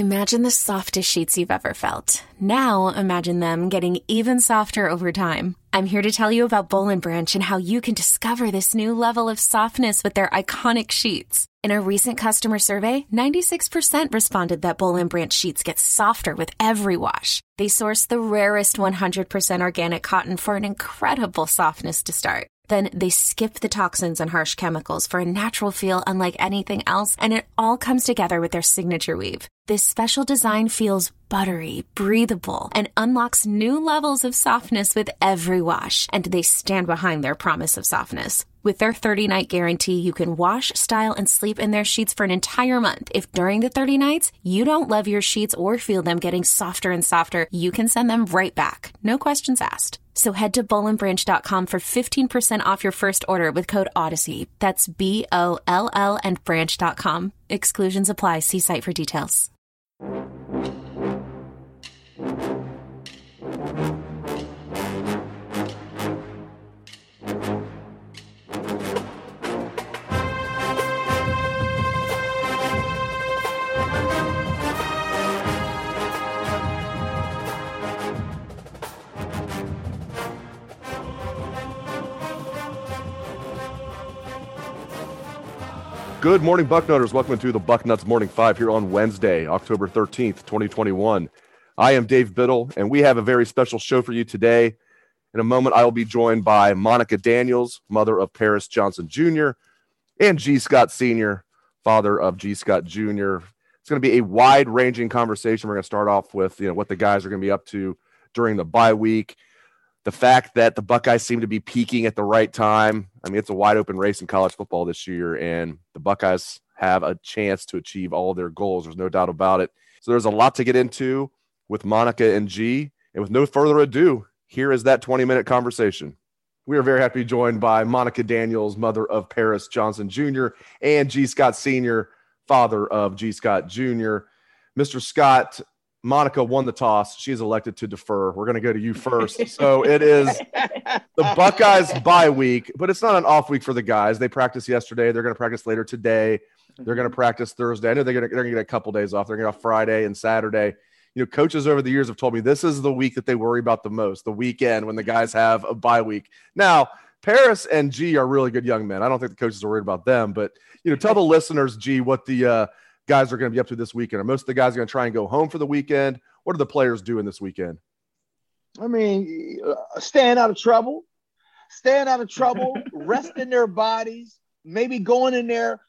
Imagine the softest sheets you've ever felt. Now imagine them getting even softer over time. I'm here to tell you about Boll & Branch and how you can discover this new level of softness with their iconic sheets. In a recent customer survey, 96% responded that Boll & Branch sheets get softer with every wash. They source the rarest 100% organic cotton for an incredible softness to start. Then they skip the toxins and harsh chemicals for a natural feel unlike anything else, and it all comes together with their signature weave. This special design feels buttery, breathable, and unlocks new levels of softness with every wash, and they stand behind their promise of softness. With their 30-night guarantee, you can wash, style, and sleep in their sheets for an entire month. If during the 30 nights, you don't love your sheets or feel them getting softer and softer, you can send them right back. No questions asked. So head to bollandbranch.com for 15% off your first order with code Odyssey. That's BOLL and branch.com. Exclusions apply. See site for details. Good morning, Bucknutters. Welcome to the Bucknuts Morning 5 here on Wednesday, October 13th, 2021. I am Dave Biddle, and we have a very special show for you today. In a moment, I will be joined by Monica Daniels, mother of Paris Johnson Jr., and Gee Scott Sr., father of G. Scott Jr. It's going to be a wide-ranging conversation. We're going to start off with what the guys are going to be up to during the bye week, the fact that the Buckeyes seem to be peaking at the right time. I mean, it's a wide-open race in college football this year, and the Buckeyes have a chance to achieve all their goals. There's no doubt about it. So there's a lot to get into with Monica and G. And with no further ado, here is that 20-minute conversation. We are very happy to be joined by Monica Daniels, mother of Paris Johnson Jr., and G. Scott Sr., father of G. Scott Jr. Mr. Scott, Monica won the toss. She's elected to defer. We're going to go to you first. So it is the Buckeyes bye week, but it's not an off week for the guys. They practiced yesterday. They're going to practice later today. They're going to practice Thursday. I know they're going to get a couple days off. They're going to get off Friday and Saturday. You know, coaches over the years have told me this is the week that they worry about the most, the weekend when the guys have a bye week. Now, Paris and G are really good young men. I don't think the coaches are worried about them, but, tell the listeners, G, what the guys are going to be up to this weekend. Are most of the guys going to try and go home for the weekend? What are the players doing this weekend? I mean, staying out of trouble, resting their bodies, maybe going in there,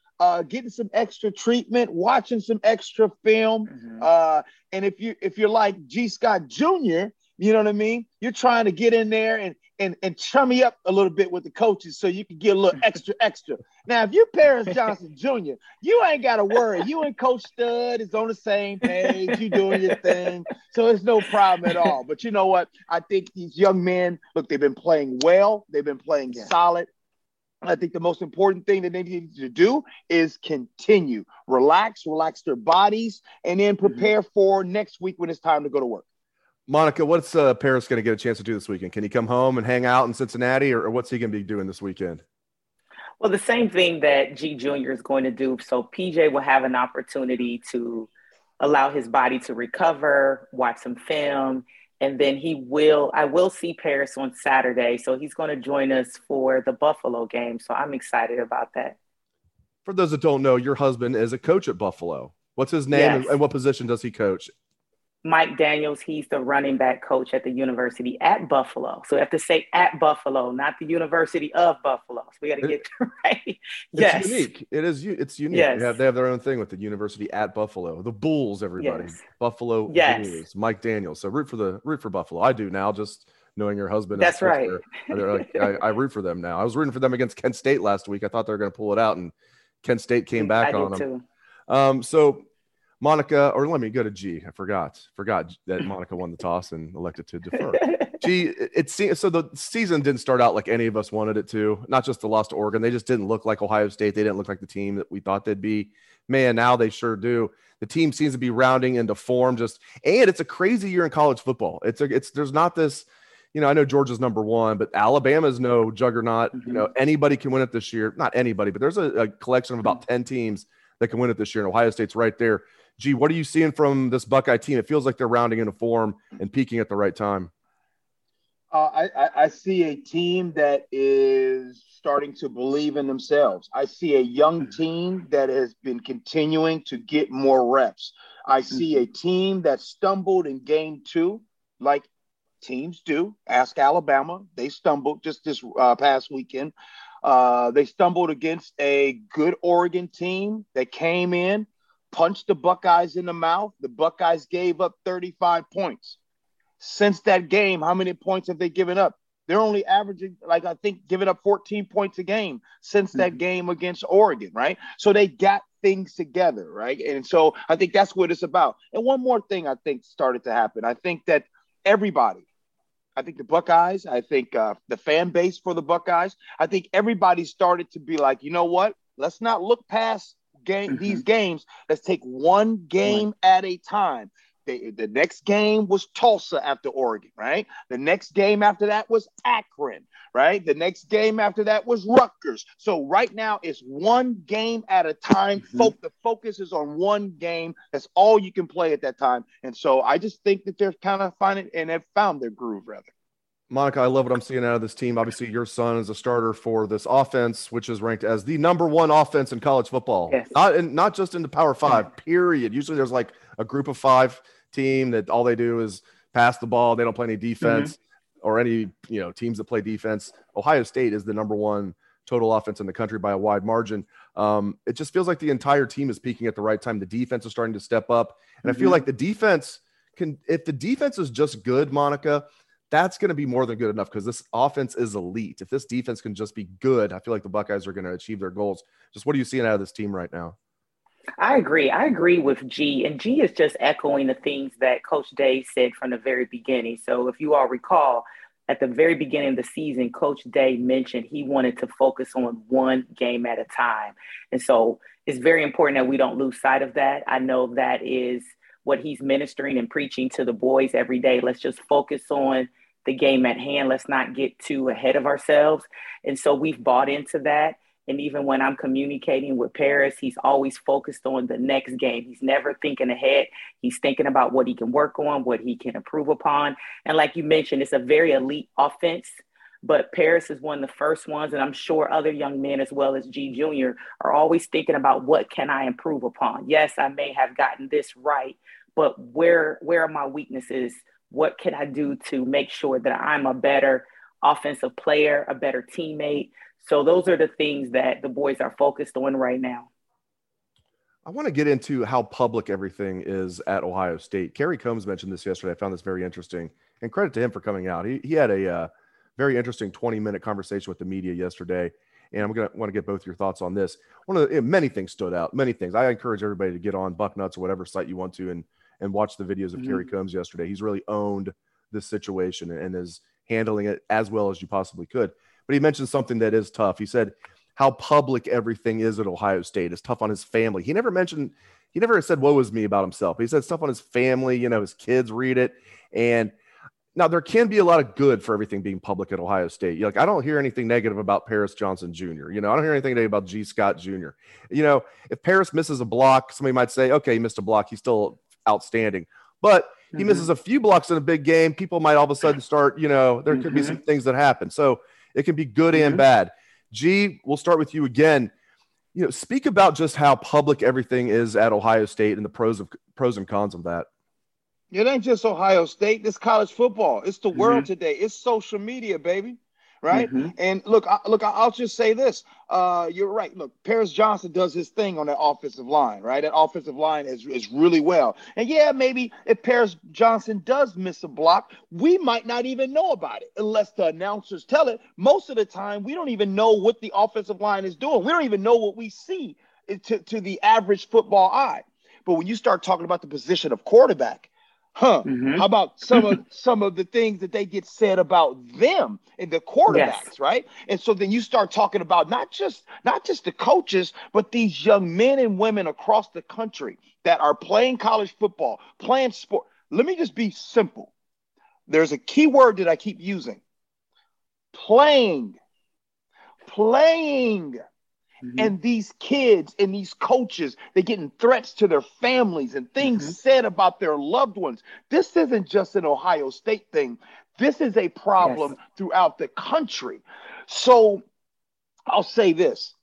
getting some extra treatment, watching some extra film. Mm-hmm. And if you're like G. Scott Jr., you know what I mean? You're trying to get in there and chummy up a little bit with the coaches so you can get a little extra. Now, if you're Paris Johnson Jr., you ain't got to worry. You and Coach Stud is on the same page. You doing your thing. So it's no problem at all. But you know what? I think these young men, look, they've been playing well. They've been playing solid. I think the most important thing that they need to do is continue. Relax their bodies, and then prepare for next week when it's time to go to work. Monica, what's Paris going to get a chance to do this weekend? Can he come home and hang out in Cincinnati, or what's he going to be doing this weekend? Well, the same thing that G. Jr. is going to do. So PJ will have an opportunity to allow his body to recover, watch some film, and then I will see Paris on Saturday. So he's going to join us for the Buffalo game. So I'm excited about that. For those that don't know, your husband is a coach at Buffalo. What's his name? Yes. And what position does he coach? Mike Daniels, he's the running back coach at the university at Buffalo. So we have to say at Buffalo, not the University of Buffalo. So we got to get it right. Yes. It's unique. It's unique. Yes. They have their own thing with the University at Buffalo. The Bulls, everybody. Yes. Buffalo. Yes. Bulls. Mike Daniels. So root for Buffalo. I do now, just knowing your husband. That's right. I root for them now. I was rooting for them against Kent State last week. I thought they were going to pull it out, and Kent State came back on them. Too. So Monica, or let me go to G. I forgot that Monica won the toss and elected to defer. G, it seems so. The season didn't start out like any of us wanted it to. Not just the loss to Oregon, they just didn't look like Ohio State. They didn't look like the team that we thought they'd be. Man, now they sure do. The team seems to be rounding into form. And it's a crazy year in college football. There's not this. I know Georgia's number one, but Alabama's no juggernaut. Mm-hmm. Anybody can win it this year. Not anybody, but there's a collection of about 10 teams that can win it this year, and Ohio State's right there. Gee, what are you seeing from this Buckeye team? It feels like they're rounding into form and peaking at the right time. I see a team that is starting to believe in themselves. I see a young team that has been continuing to get more reps. I see a team that stumbled in game two, like teams do. Ask Alabama. They stumbled just this past weekend. They stumbled against a good Oregon team that came in, punched the Buckeyes in the mouth. The Buckeyes gave up 35 points. Since that game, how many points have they given up? They're only averaging, like I think, giving up 14 points a game since that game against Oregon, right? So they got things together, right? And so I think that's what it's about. And one more thing I think started to happen. I think that everybody, I think the Buckeyes, I think the fan base for the Buckeyes, I think everybody started to be like, you know what? Let's not look past these games. Let's take one game at a time. The next game was Tulsa after Oregon, right? The next game after that was Akron, right? The next game after that was Rutgers. So right now it's one game at a time. The focus is on one game. That's all you can play at that time. And so I just think that they're kind of finding and have found their groove, rather. Monica, I love what I'm seeing out of this team. Obviously, your son is a starter for this offense, which is ranked as the number one offense in college football. Yes. Not just in the Power Five, period. Usually there's like a group of five team that all they do is pass the ball. They don't play any defense or any, you know, teams that play defense. Ohio State is the number one total offense in the country by a wide margin. It just feels like the entire team is peaking at the right time. The defense is starting to step up. And I feel like the defense can – if the defense is just good, Monica – that's going to be more than good enough because this offense is elite. If this defense can just be good, I feel like the Buckeyes are going to achieve their goals. Just what are you seeing out of this team right now? I agree with G, and G is just echoing the things that Coach Day said from the very beginning. So if you all recall, at the very beginning of the season, Coach Day mentioned he wanted to focus on one game at a time. And so it's very important that we don't lose sight of that. I know that is what he's ministering and preaching to the boys every day. Let's just focus on the game at hand. Let's not get too ahead of ourselves. And so we've bought into that. And even when I'm communicating with Paris, he's always focused on the next game. He's never thinking ahead. He's thinking about what he can work on, what he can improve upon. And like you mentioned, it's a very elite offense, but Paris is one of the first ones. And I'm sure other young men, as well as G Jr., are always thinking about what can I improve upon? Yes, I may have gotten this right, but where are my weaknesses? What can I do to make sure that I'm a better offensive player, a better teammate? So those are the things that the boys are focused on right now. I want to get into how public everything is at Ohio State. Kerry Coombs mentioned this yesterday. I found this very interesting, and credit to him for coming out. He had a very interesting 20-minute conversation with the media yesterday, and I'm going to want to get both your thoughts on this. One of the many things stood out, many things. I encourage everybody to get on Bucknuts or whatever site you want to and watch the videos of Kerry Coombs yesterday. He's really owned this situation and is handling it as well as you possibly could. But he mentioned something that is tough. He said how public everything is at Ohio State. It's tough on his family. He never said, woe is me about himself. He said stuff on his family, you know, his kids read it. And now there can be a lot of good for everything being public at Ohio State. You're like, I don't hear anything negative about Paris Johnson Jr. You know, I don't hear anything negative about G. Scott Jr. You know, if Paris misses a block, somebody might say, okay, he missed a block. He's still outstanding, but he misses a few blocks in a big game. People might all of a sudden start, you know, there could be some things that happen. So it can be good and bad. G, we'll start with you again. You know, speak about just how public everything is at Ohio State and the pros and cons of that. It ain't just Ohio State. It's college football. It's the world today. It's social media, baby. Right. And look, I'll just say this. You're right. Look, Paris Johnson does his thing on that offensive line. Right. That offensive line is really well. And yeah, maybe if Paris Johnson does miss a block, we might not even know about it unless the announcers tell it. Most of the time, we don't even know what the offensive line is doing. We don't even know what we see to the average football eye. But when you start talking about the position of quarterback, how about some of the things that they get said about them and the quarterbacks, right? And so then you start talking about not just the coaches, but these young men and women across the country that are playing college football, playing sport. Let me just be simple. There's a key word that I keep using. Playing. Mm-hmm. And these kids and these coaches, they're getting threats to their families and things mm-hmm. said about their loved ones. This isn't just an Ohio State thing. This is a problem yes. throughout the country. So I'll say this.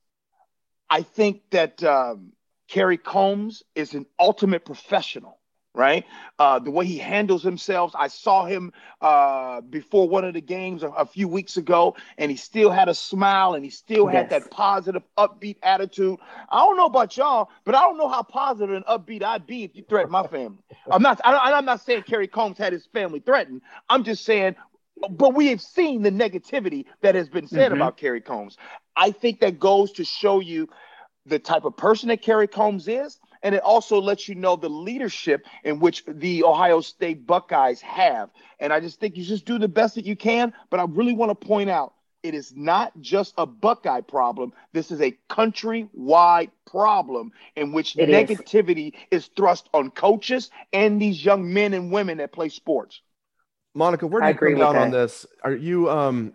I think that Kerry Coombs is an ultimate professional. Right. The way he handles himself. I saw him before one of the games a few weeks ago, and he still had a smile and he still had that positive, upbeat attitude. I don't know about y'all, but I don't know how positive and upbeat I'd be if you threatened my family. I'm not saying Kerry Coombs had his family threatened. I'm just saying. But we have seen the negativity that has been said mm-hmm. about Kerry Coombs. I think that goes to show you the type of person that Kerry Coombs is. And it also lets you know the leadership in which the Ohio State Buckeyes have. And I just think you just do the best that you can. But I really want to point out, it is not just a Buckeye problem. This is a countrywide problem in which negativity is thrust on coaches and these young men and women that play sports. Monica, where do you come down on this? Are you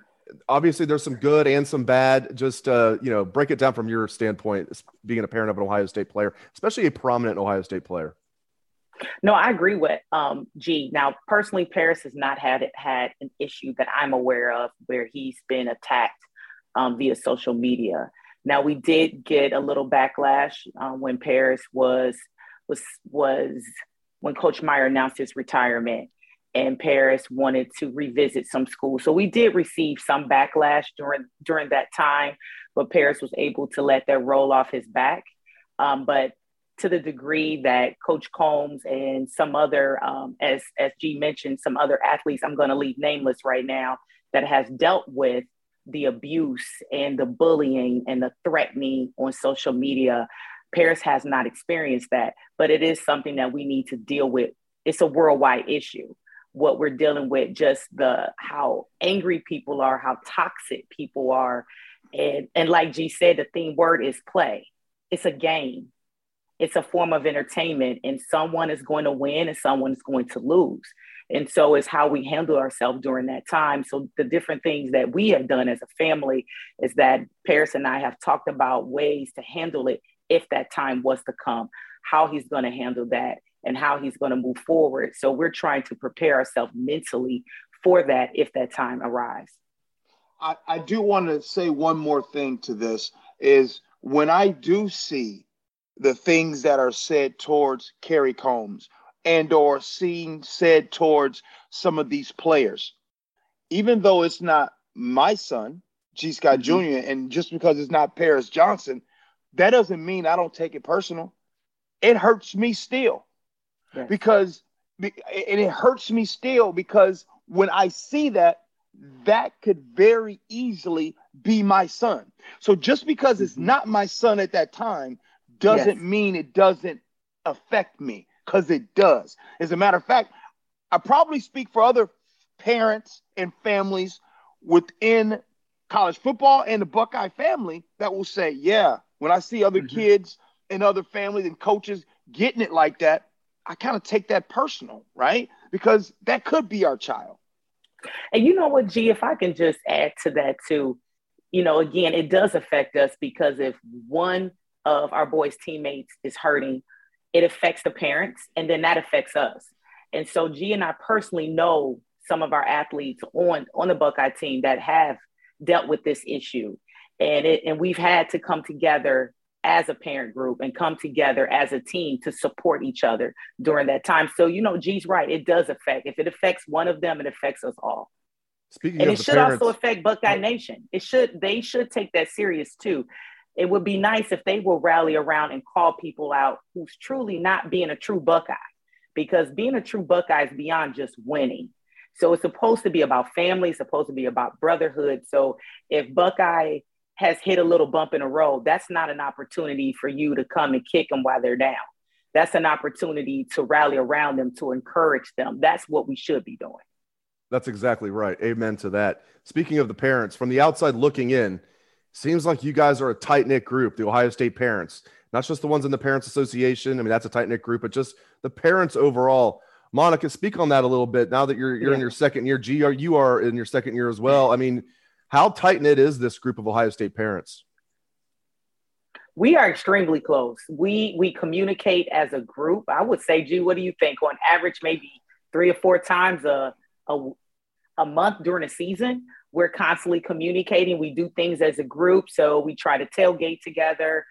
obviously there's some good and some bad. Just break it down from your standpoint as being a parent of an Ohio State player, especially a prominent Ohio State player. No, I agree with G. Now, personally, Paris has not had an issue that I'm aware of where he's been attacked via social media. Now, we did get a little backlash when Paris was when Coach Meyer announced his retirement. And Paris wanted to revisit some schools. So we did receive some backlash during that time, but Paris was able to let that roll off his back. But to the degree that Coach Coombs and some other, as G mentioned, some other athletes, I'm going to leave nameless right now, that has dealt with the abuse and the bullying and the threatening on social media, Paris has not experienced that. But it is something that we need to deal with. It's a worldwide issue. What we're dealing with, just how angry people are, how toxic people are. And like G said, the theme word is play. It's a game. It's a form of entertainment, and someone is going to win and someone is going to lose. And so it's how we handle ourselves during that time. So the different things that we have done as a family is that Paris and I have talked about ways to handle it if that time was to come, how he's going to handle that, and how he's going to move forward. So we're trying to prepare ourselves mentally for that if that time arrives. I do want to say one more thing to this, is when I do see the things that are said towards Kerry Coombs and or seen said towards some of these players, even though it's not my son, G. Scott mm-hmm. Jr., and just because it's not Paris Johnson, that doesn't mean I don't take it personal. It hurts me still. Yes. Because when I see that could very easily be my son. So just because mm-hmm. it's not my son at that time doesn't yes. mean it doesn't affect me, because it does. As a matter of fact, I probably speak for other parents and families within college football and the Buckeye family that will say, yeah, when I see other mm-hmm. kids and other families and coaches getting it like that, I kind of take that personal, right? Because that could be our child. And you know what, G, if I can just add to that too, again, it does affect us, because if one of our boys' teammates is hurting, it affects the parents, and then that affects us. And so G and I personally know some of our athletes on the Buckeye team that have dealt with this issue. And we've had to come together as a parent group and come together as a team to support each other during that time. So, G's right. It does affect. If it affects one of them, it affects us all. It should also affect Buckeye Nation. They should take that serious too. It would be nice if they will rally around and call people out who's truly not being a true Buckeye, because being a true Buckeye is beyond just winning. So it's supposed to be about family. It's supposed to be about brotherhood. So if Buckeye has hit a little bump in the road, that's not an opportunity for you to come and kick them while they're down. That's an opportunity to rally around them, to encourage them. That's what we should be doing. That's exactly right. Amen to that. Speaking of the parents, from the outside looking in, seems like you guys are a tight-knit group, the Ohio State parents, not just the ones in the Parents Association. I mean, that's a tight-knit group, but just the parents overall. Monica, speak on that a little bit. Now that you're in your second year, G, you are in your second year as well. I mean, how tight-knit is this group of Ohio State parents? We are extremely close. We communicate as a group. I would say, G, what do you think? On average, maybe 3 or 4 times a month during a season, we're constantly communicating. We do things as a group. So we try to tailgate together.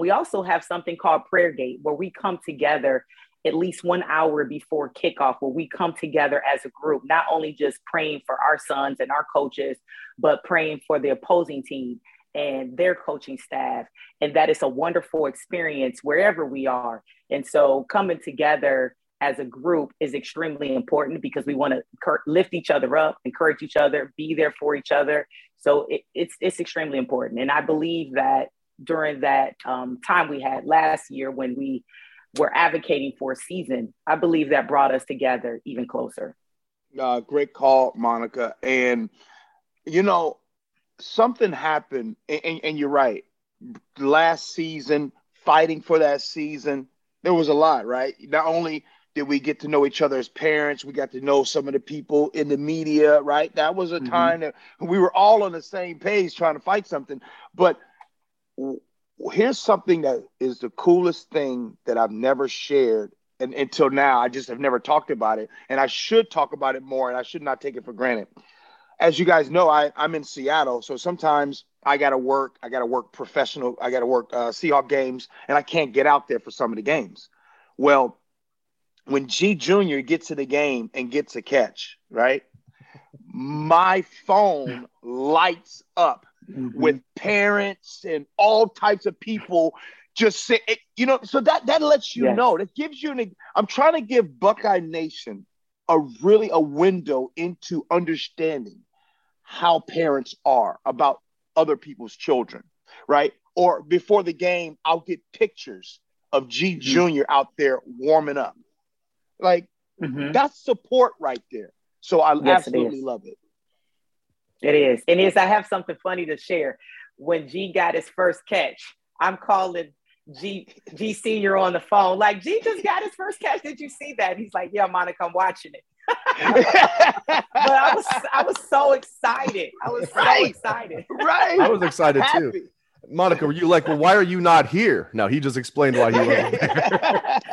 We also have something called prayer gate, where we come together at least 1 hour before kickoff, where we come together as a group, not only just praying for our sons and our coaches, but praying for the opposing team and their coaching staff. And that is a wonderful experience wherever we are. And so coming together as a group is extremely important, because we want to lift each other up, encourage each other, be there for each other. So it's extremely important. And I believe that during that time we had last year, when we were advocating for a season, I believe that brought us together even closer. Great call, Monica. And, you know, something happened, and you're right. Last season, fighting for that season, there was a lot, right? Not only did we get to know each other as parents, we got to know some of the people in the media, right? That was a time that we were all on the same page trying to fight something. But here's something that is the coolest thing that I've never shared, and until now, I just have never talked about it. And I should talk about it more, and I should not take it for granted. As you guys know, I'm in Seattle, so sometimes I got to work professional. I got to work Seahawk games, and I can't get out there for some of the games. Well, when G Jr. gets to the game and gets a catch, right, my phone lights up with parents and all types of people just say, you know, so that lets you know, that gives you I'm trying to give Buckeye Nation a window into understanding how parents are about other people's children, right? Or before the game, I'll get pictures of G Jr. out there warming up. Like, that's support right there. So I absolutely love it. It is. And I have something funny to share. When G got his first catch, I'm calling G Sr. on the phone, like, G just got his first catch. Did you see that? He's like, yeah, Monica, I'm watching it. But I was so excited. I was excited too. Monica, were you like, well, why are you not here? No, he just explained why he wasn't here.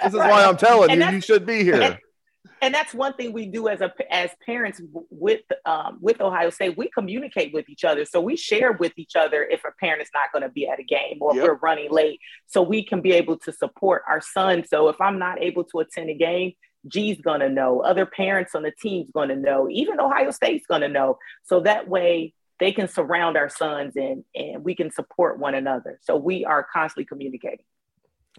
This is why I'm telling you should be here. And that's one thing we do as parents with Ohio State. We communicate with each other. So we share with each other if a parent is not going to be at a game, or if we're running late, so we can be able to support our son. So if I'm not able to attend a game, G's going to know. Other parents on the team's going to know. Even Ohio State's going to know. So that way they can surround our sons and we can support one another. So we are constantly communicating.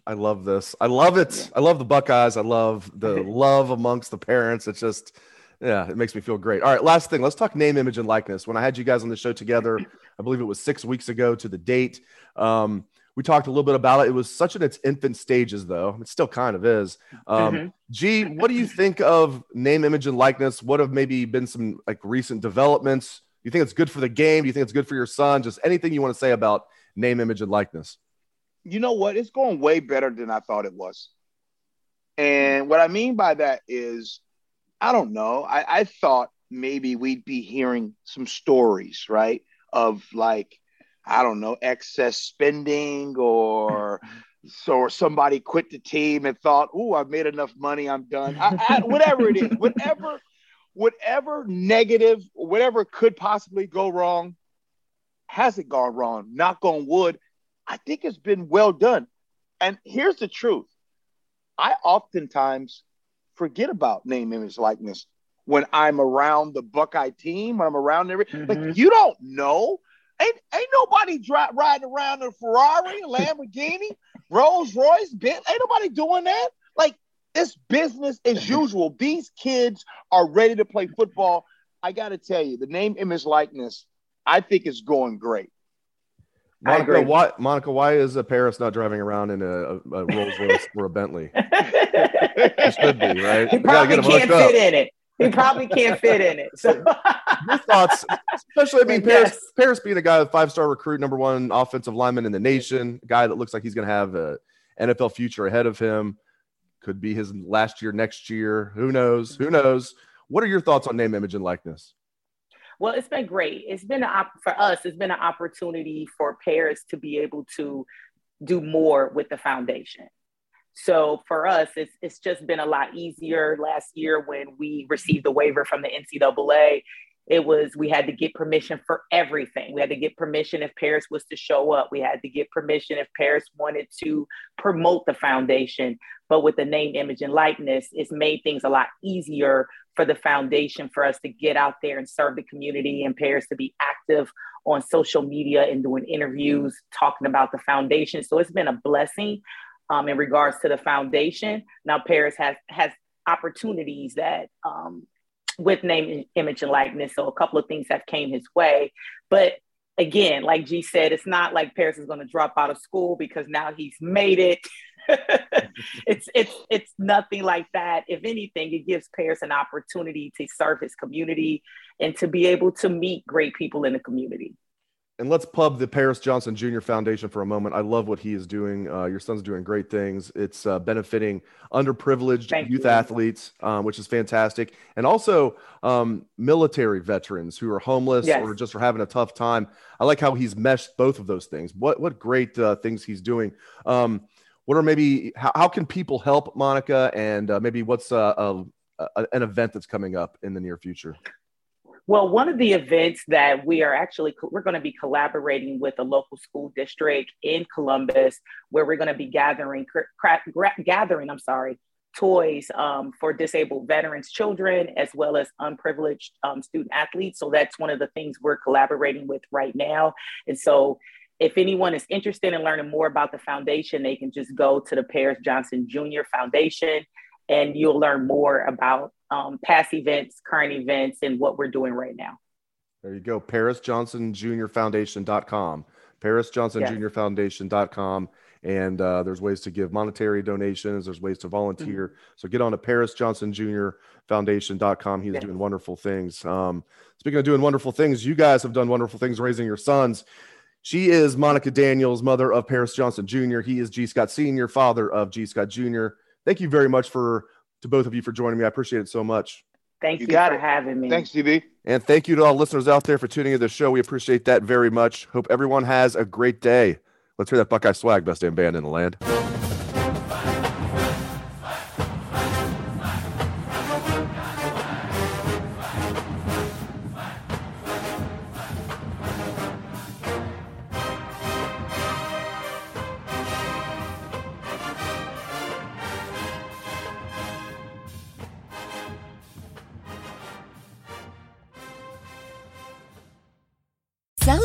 I love this. I love it. Yeah. I love the Buckeyes. I love the love amongst the parents. It's just, it makes me feel great. All right, last thing. Let's talk name, image, and likeness. When I had you guys on the show together, I believe it was 6 weeks ago to the date, we talked a little bit about it. It was such in its infant stages, though. It still kind of is. G, what do you think of name, image, and likeness? What have maybe been some like recent developments? Do you think it's good for the game? Do you think it's good for your son? Just anything you want to say about name, image, and likeness. You know what? It's going way better than I thought it was. And what I mean by that is, I don't know. I thought maybe we'd be hearing some stories, right, of like, I don't know, excess spending or somebody quit the team and thought, oh, I've made enough money, I'm done. Whatever it is, whatever negative, whatever could possibly go wrong, hasn't gone wrong. Knock on wood. I think it's been well done. And here's the truth. I oftentimes forget about name, image, likeness when I'm around the Buckeye team, when I'm around everything. Like, you don't know. Ain't nobody riding around in a Ferrari, Lamborghini, Rolls Royce, Bentley. Ain't nobody doing that. Like, it's business as usual. These kids are ready to play football. I got to tell you, the name, image, likeness, I think is going great. Monica, why is Paris not driving around in a Rolls Royce or a Bentley? It should be, right? He probably can't fit in it. So your thoughts, especially, I mean, Paris being a guy with 5-star recruit, number 1 offensive lineman in the nation, a guy that looks like he's going to have an NFL future ahead of him. Could be his last year, next year. Who knows? What are your thoughts on name, image, and likeness? Well, it's been great. It's been for us. It's been an opportunity for Paris to be able to do more with the foundation. So for us, it's just been a lot easier. Last year when we received the waiver from the NCAA, it was, we had to get permission for everything. We had to get permission if Paris was to show up. We had to get permission if Paris wanted to promote the foundation. But with the name, image, and likeness, it's made things a lot easier for the foundation for us to get out there and serve the community, and Paris to be active on social media and doing interviews, talking about the foundation. So it's been a blessing in regards to the foundation. Now Paris has opportunities that with name, image, and likeness. So a couple of things have came his way. But again, like G said, it's not like Paris is going to drop out of school because now he's made it. It's nothing like that. If anything, it gives Paris an opportunity to serve his community and to be able to meet great people in the community. And let's pub the Paris Johnson Jr. Foundation for a moment. I love what he is doing. Your son's doing great things. It's benefiting underprivileged youth athletes, which is fantastic. And also military veterans who are homeless or just are having a tough time. I like how he's meshed both of those things. What great things he's doing. What are maybe, how can people help, Monica? And maybe what's an event that's coming up in the near future? Well, one of the events that we're going to be collaborating with a local school district in Columbus, where we're going to be gathering toys for disabled veterans, children, as well as unprivileged student athletes. So that's one of the things we're collaborating with right now. And so if anyone is interested in learning more about the foundation, they can just go to the Paris Johnson Jr. Foundation, and you'll learn more about past events, current events, and what we're doing right now. There you go. ParisJohnsonJrFoundation.com. ParisJohnsonJrFoundation.com. And there's ways to give monetary donations. There's ways to volunteer. Mm-hmm. So get on to ParisJohnsonJrFoundation.com. He's doing wonderful things. Speaking of doing wonderful things, you guys have done wonderful things raising your sons. She is Monica Daniels, mother of Paris Johnson Jr. He is G. Scott Sr., father of G. Scott Jr. Thank you very much to both of you for joining me. I appreciate it so much. Thank you for having me. Thanks, GB. And thank you to all listeners out there for tuning in to the show. We appreciate that very much. Hope everyone has a great day. Let's hear that Buckeye swag, best damn band in the land.